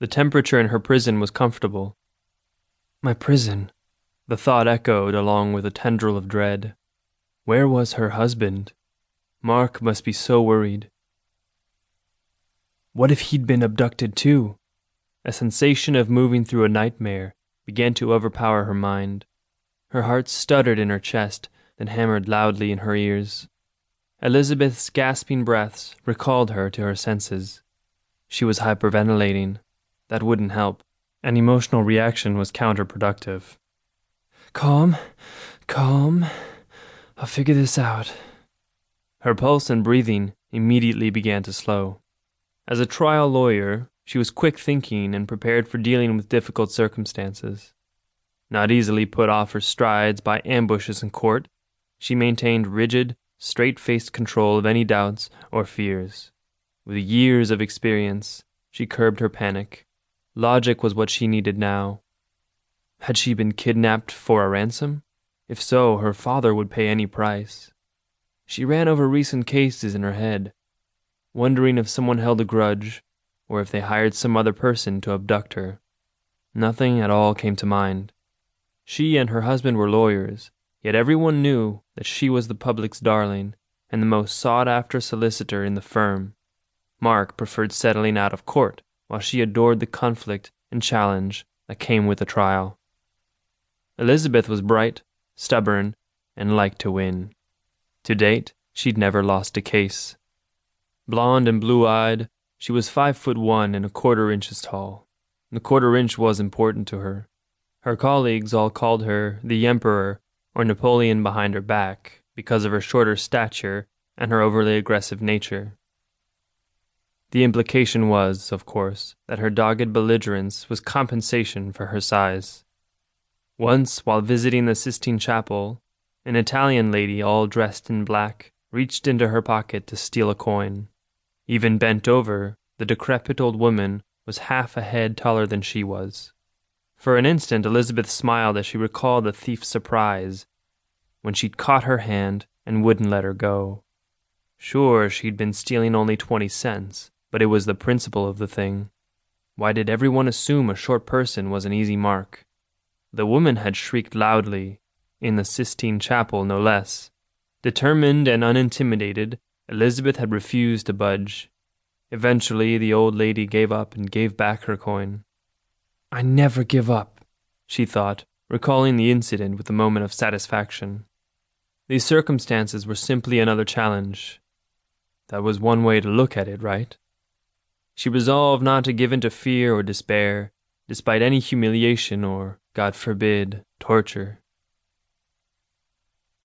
The temperature in her prison was comfortable. My prison, the thought echoed along with a tendril of dread. Where was her husband? Mark must be so worried. What if he'd been abducted too? A sensation of moving through a nightmare began to overpower her mind. Her heart stuttered in her chest, then hammered loudly in her ears. Elizabeth's gasping breaths recalled her to her senses. She was hyperventilating. That wouldn't help. An emotional reaction was counterproductive. Calm. I'll figure this out. Her pulse and breathing immediately began to slow. As a trial lawyer, she was quick thinking and prepared for dealing with difficult circumstances. Not easily put off her strides by ambushes in court, she maintained rigid, straight-faced control of any doubts or fears. With years of experience, she curbed her panic. Logic was what she needed now. Had she been kidnapped for a ransom? If so, her father would pay any price. She ran over recent cases in her head, wondering if someone held a grudge or if they hired some other person to abduct her. Nothing at all came to mind. She and her husband were lawyers, yet everyone knew that she was the public's darling and the most sought-after solicitor in the firm. Mark preferred settling out of court, while she adored the conflict and challenge that came with a trial. Elizabeth was bright, stubborn, and liked to win. To date, she'd never lost a case. Blonde and blue-eyed, she was 5'1" and a quarter inches tall. The quarter inch was important to her. Her colleagues all called her the Emperor or Napoleon behind her back because of her shorter stature and her overly aggressive nature. The implication was, of course, that her dogged belligerence was compensation for her size. Once, while visiting the Sistine Chapel, an Italian lady all dressed in black reached into her pocket to steal a coin. Even bent over, the decrepit old woman was half a head taller than she was. For an instant, Elizabeth smiled as she recalled the thief's surprise when she'd caught her hand and wouldn't let her go. Sure, she'd been stealing only 20 cents, but it was the principle of the thing. Why did everyone assume a short person was an easy mark? The woman had shrieked loudly, in the Sistine Chapel no less. Determined and unintimidated, Elizabeth had refused to budge. Eventually, the old lady gave up and gave back her coin. I never give up, she thought, recalling the incident with a moment of satisfaction. These circumstances were simply another challenge. That was one way to look at it, right? She resolved not to give in to fear or despair, despite any humiliation or, God forbid, torture.